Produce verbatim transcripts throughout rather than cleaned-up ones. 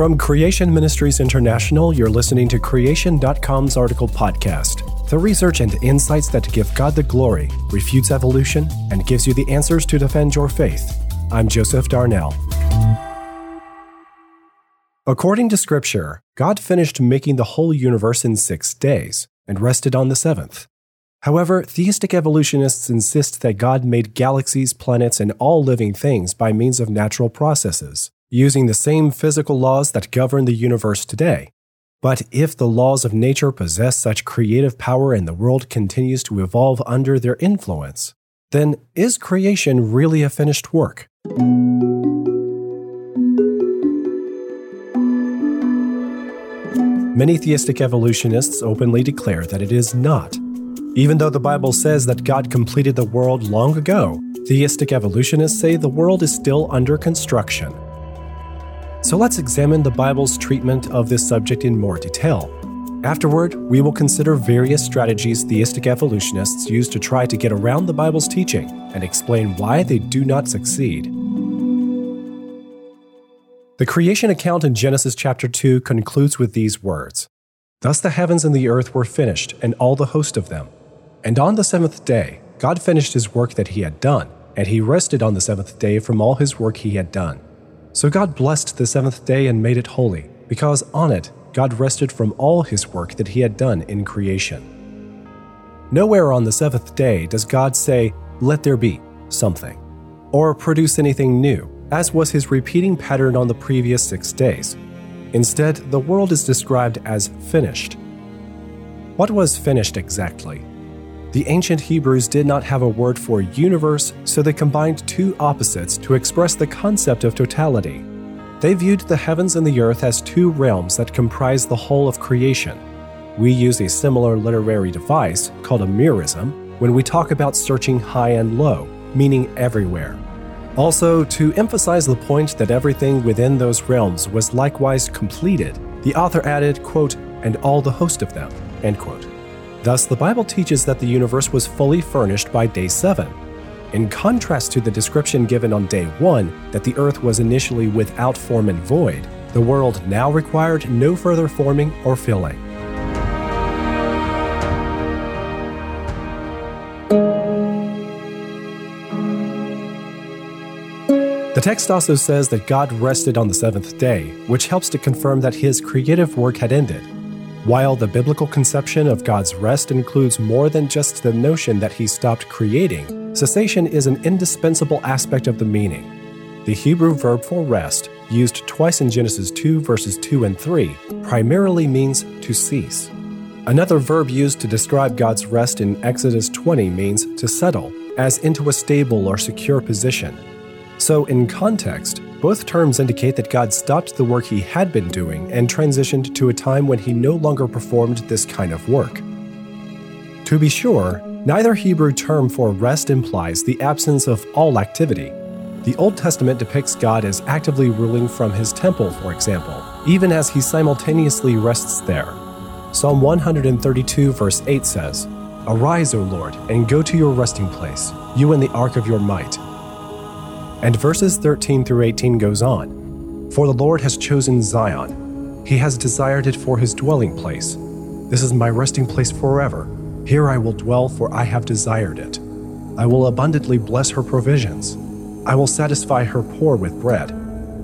From Creation Ministries International, you're listening to Creation dot com's article podcast. The research and insights that give God the glory, refutes evolution, and gives you the answers to defend your faith. I'm Joseph Darnell. According to Scripture, God finished making the whole universe in six days and rested on the seventh. However, theistic evolutionists insist that God made galaxies, planets, and all living things by means of natural processes, using the same physical laws that govern the universe today. But if the laws of nature possess such creative power and the world continues to evolve under their influence, then is creation really a finished work? Many theistic evolutionists openly declare that it is not. Even though the Bible says that God completed the world long ago, theistic evolutionists say the world is still under construction. So let's examine the Bible's treatment of this subject in more detail. Afterward, we will consider various strategies theistic evolutionists use to try to get around the Bible's teaching and explain why they do not succeed. The creation account in Genesis chapter two concludes with these words, "Thus the heavens and the earth were finished, and all the host of them. And on the seventh day, God finished his work that he had done, and he rested on the seventh day from all his work he had done. So God blessed the seventh day and made it holy, because on it God rested from all his work that he had done in creation." Nowhere on the seventh day does God say, "Let there be something," or produce anything new, as was his repeating pattern on the previous six days. Instead, the world is described as finished. What was finished exactly? The ancient Hebrews did not have a word for universe, so they combined two opposites to express the concept of totality. They viewed the heavens and the earth as two realms that comprise the whole of creation. We use a similar literary device, called a mirism, when we talk about searching high and low, meaning everywhere. Also, to emphasize the point that everything within those realms was likewise completed, the author added, quote, "and all the host of them," end quote. Thus, the Bible teaches that the universe was fully furnished by day seven. In contrast to the description given on day one, that the earth was initially without form and void, the world now required no further forming or filling. The text also says that God rested on the seventh day, which helps to confirm that his creative work had ended. While the biblical conception of God's rest includes more than just the notion that he stopped creating, cessation is an indispensable aspect of the meaning. The Hebrew verb for rest, used twice in Genesis two verses two and three, primarily means to cease. Another verb used to describe God's rest in Exodus twenty means to settle, as into a stable or secure position. So in context, both terms indicate that God stopped the work he had been doing and transitioned to a time when he no longer performed this kind of work. To be sure, neither Hebrew term for rest implies the absence of all activity. The Old Testament depicts God as actively ruling from his temple, for example, even as he simultaneously rests there. Psalm one hundred thirty-two verse eight says, "Arise, O Lord, and go to your resting place, you and the ark of your might." And verses thirteen through eighteen goes on, "For the Lord has chosen Zion. He has desired it for his dwelling place. This is my resting place forever. Here I will dwell, for I have desired it. I will abundantly bless her provisions. I will satisfy her poor with bread.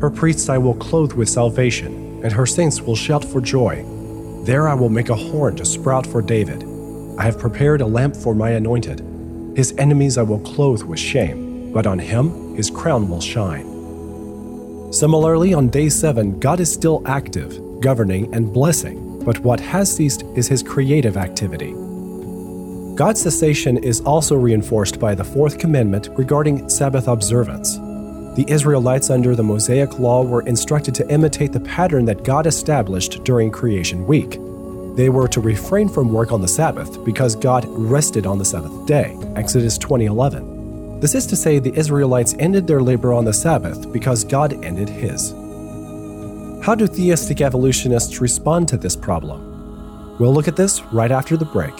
Her priests I will clothe with salvation, and her saints will shout for joy. There I will make a horn to sprout for David. I have prepared a lamp for my anointed. His enemies I will clothe with shame, but on him his crown will shine." Similarly, on day seven, God is still active, governing, and blessing, but what has ceased is his creative activity. God's cessation is also reinforced by the fourth commandment regarding Sabbath observance. The Israelites under the Mosaic Law were instructed to imitate the pattern that God established during Creation Week. They were to refrain from work on the Sabbath because God rested on the seventh day, Exodus twenty eleven. This is to say the Israelites ended their labor on the Sabbath because God ended his. How do theistic evolutionists respond to this problem? We'll look at this right after the break.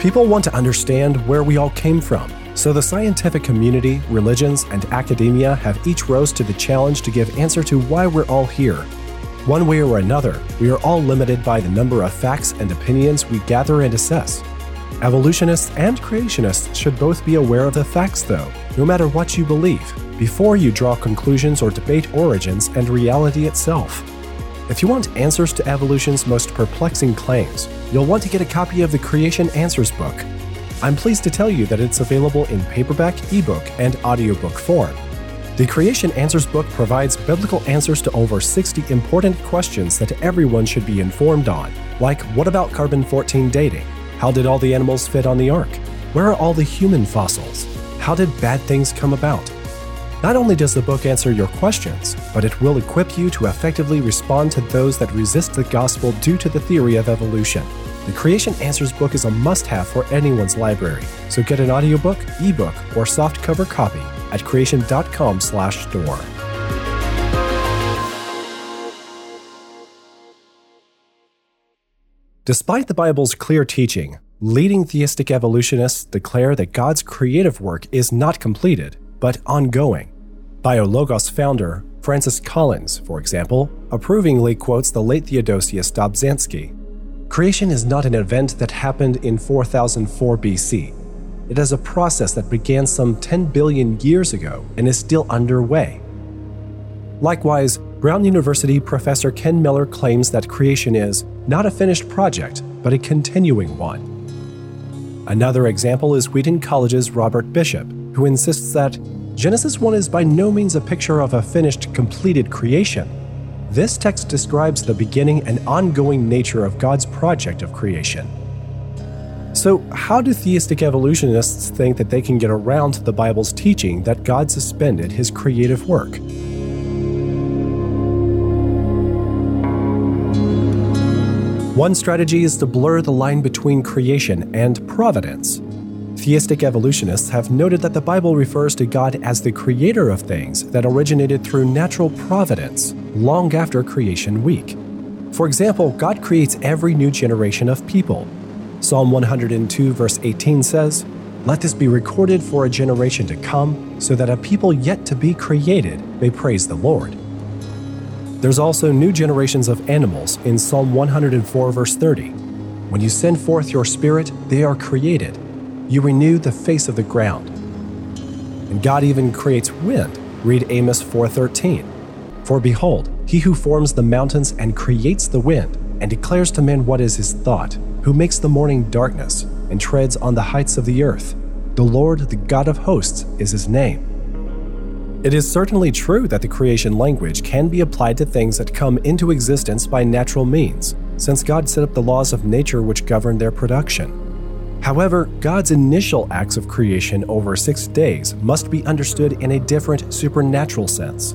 People want to understand where we all came from, So the scientific community, religions, and academia have each rose to the challenge to give answer to why we're all here. One way or another, we are all limited by the number of facts and opinions we gather and assess. Evolutionists and creationists should both be aware of the facts, though, no matter what you believe, before you draw conclusions or debate origins and reality itself. If you want answers to evolution's most perplexing claims, you'll want to get a copy of the Creation Answers book. I'm pleased to tell you that it's available in paperback, ebook, and audiobook form. The Creation Answers book provides biblical answers to over sixty important questions that everyone should be informed on, like what about carbon fourteen dating? How did all the animals fit on the ark? Where are all the human fossils? How did bad things come about? Not only does the book answer your questions, but it will equip you to effectively respond to those that resist the gospel due to the theory of evolution. The Creation Answers book is a must-have for anyone's library, so get an audiobook, ebook, or softcover copy at creation dot com slash store. Despite the Bible's clear teaching, leading theistic evolutionists declare that God's creative work is not completed, but ongoing. BioLogos founder Francis Collins, for example, approvingly quotes the late Theodosius Dobzhansky. Creation is not an event that happened in four thousand four B C. It is a process that began some ten billion years ago and is still underway. Likewise, Brown University professor Ken Miller claims that creation is not a finished project, but a continuing one. Another example is Wheaton College's Robert Bishop, who insists that Genesis one is by no means a picture of a finished, completed creation. This text describes the beginning and ongoing nature of God's project of creation. So, how do theistic evolutionists think that they can get around the Bible's teaching that God suspended his creative work? One strategy is to blur the line between creation and providence. Theistic evolutionists have noted that the Bible refers to God as the creator of things that originated through natural providence long after Creation Week. For example, God creates every new generation of people. Psalm one oh two verse eighteen says, "Let this be recorded for a generation to come, so that a people yet to be created may praise the Lord." There's also new generations of animals in Psalm one oh four verse thirty. "When you send forth your spirit, they are created. You renew the face of the ground." And God even creates wind. Read Amos four thirteen. "For behold, he who forms the mountains and creates the wind, and declares to man what is his thought, who makes the morning darkness, and treads on the heights of the earth. The Lord, the God of hosts, is his name." It is certainly true that the creation language can be applied to things that come into existence by natural means, since God set up the laws of nature which govern their production. However, God's initial acts of creation over six days must be understood in a different supernatural sense.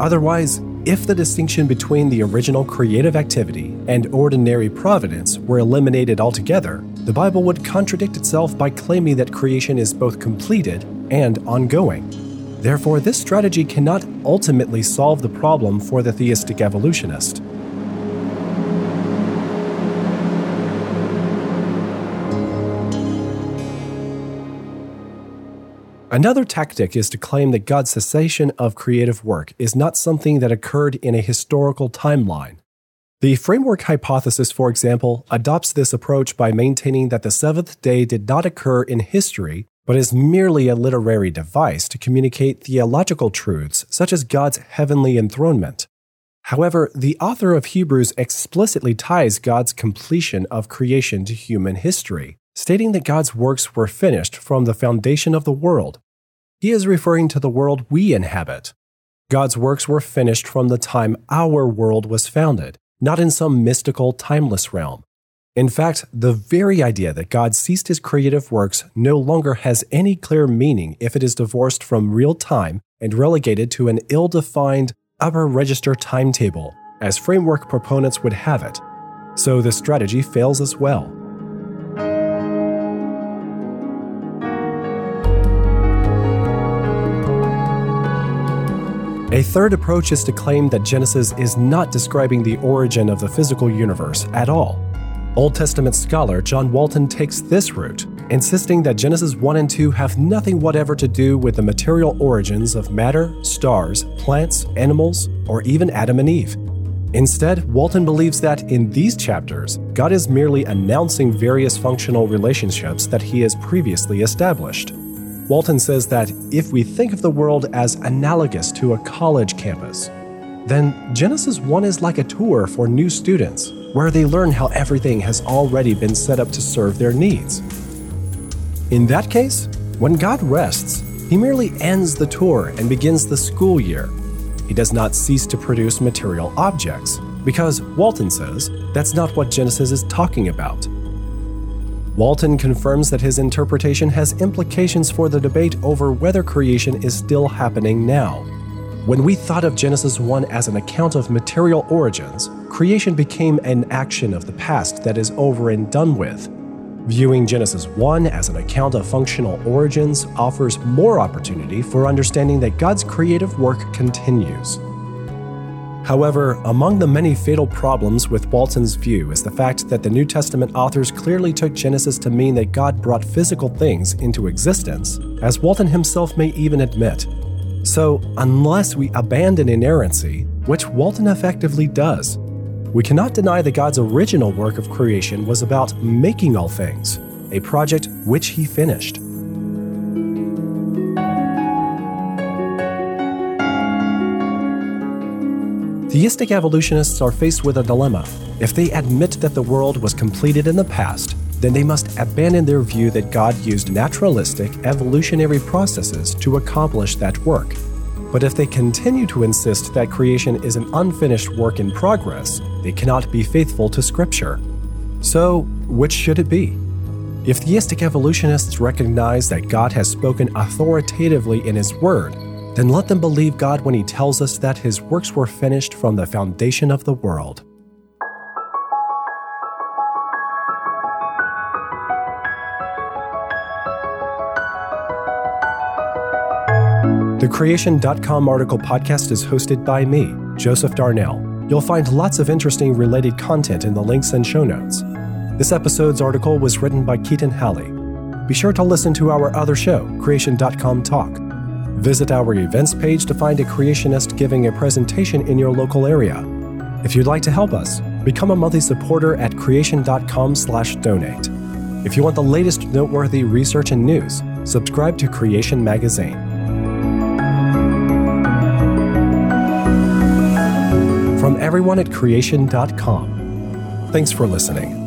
Otherwise, if the distinction between the original creative activity and ordinary providence were eliminated altogether, the Bible would contradict itself by claiming that creation is both completed and ongoing. Therefore, this strategy cannot ultimately solve the problem for the theistic evolutionist. Another tactic is to claim that God's cessation of creative work is not something that occurred in a historical timeline. The framework hypothesis, for example, adopts this approach by maintaining that the seventh day did not occur in history, but is merely a literary device to communicate theological truths such as God's heavenly enthronement. However, the author of Hebrews explicitly ties God's completion of creation to human history, stating that God's works were finished from the foundation of the world. He is referring to the world we inhabit. God's works were finished from the time our world was founded, not in some mystical, timeless realm. In fact, the very idea that God ceased his creative works no longer has any clear meaning if it is divorced from real time and relegated to an ill-defined upper register timetable, as framework proponents would have it. So this strategy fails as well. A third approach is to claim that Genesis is not describing the origin of the physical universe at all. Old Testament scholar John Walton takes this route. insisting that Genesis one and two have nothing whatever to do with the material origins of matter, stars, plants, animals, or even Adam and Eve. Instead, Walton believes that in these chapters, God is merely announcing various functional relationships that he has previously established. Walton says that if we think of the world as analogous to a college campus, then Genesis one is like a tour for new students, where they learn how everything has already been set up to serve their needs. In that case, when God rests, he merely ends the tour and begins the school year. He does not cease to produce material objects, because, Walton says, that's not what Genesis is talking about. Walton confirms that his interpretation has implications for the debate over whether creation is still happening now. When we thought of Genesis one as an account of material origins, creation became an action of the past that is over and done with. Viewing Genesis one as an account of functional origins offers more opportunity for understanding that God's creative work continues. However, among the many fatal problems with Walton's view is the fact that the New Testament authors clearly took Genesis to mean that God brought physical things into existence, as Walton himself may even admit. So, unless we abandon inerrancy, which Walton effectively does, we cannot deny that God's original work of creation was about making all things, a project which he finished. Theistic evolutionists are faced with a dilemma. If they admit that the world was completed in the past, then they must abandon their view that God used naturalistic, evolutionary processes to accomplish that work. But if they continue to insist that creation is an unfinished work in progress, they cannot be faithful to Scripture. So, which should it be? If theistic evolutionists recognize that God has spoken authoritatively in His Word, then let them believe God when He tells us that His works were finished from the foundation of the world. The Creation dot com article podcast is hosted by me, Joseph Darnell. You'll find lots of interesting related content in the links and show notes. This episode's article was written by Keaton Halley. Be sure to listen to our other show, Creation dot com Talk. Visit our events page to find a creationist giving a presentation in your local area. If you'd like to help us, become a monthly supporter at creation dot com slash donate. If you want the latest noteworthy research and news, subscribe to Creation Magazine. From everyone at creation dot com, thanks for listening.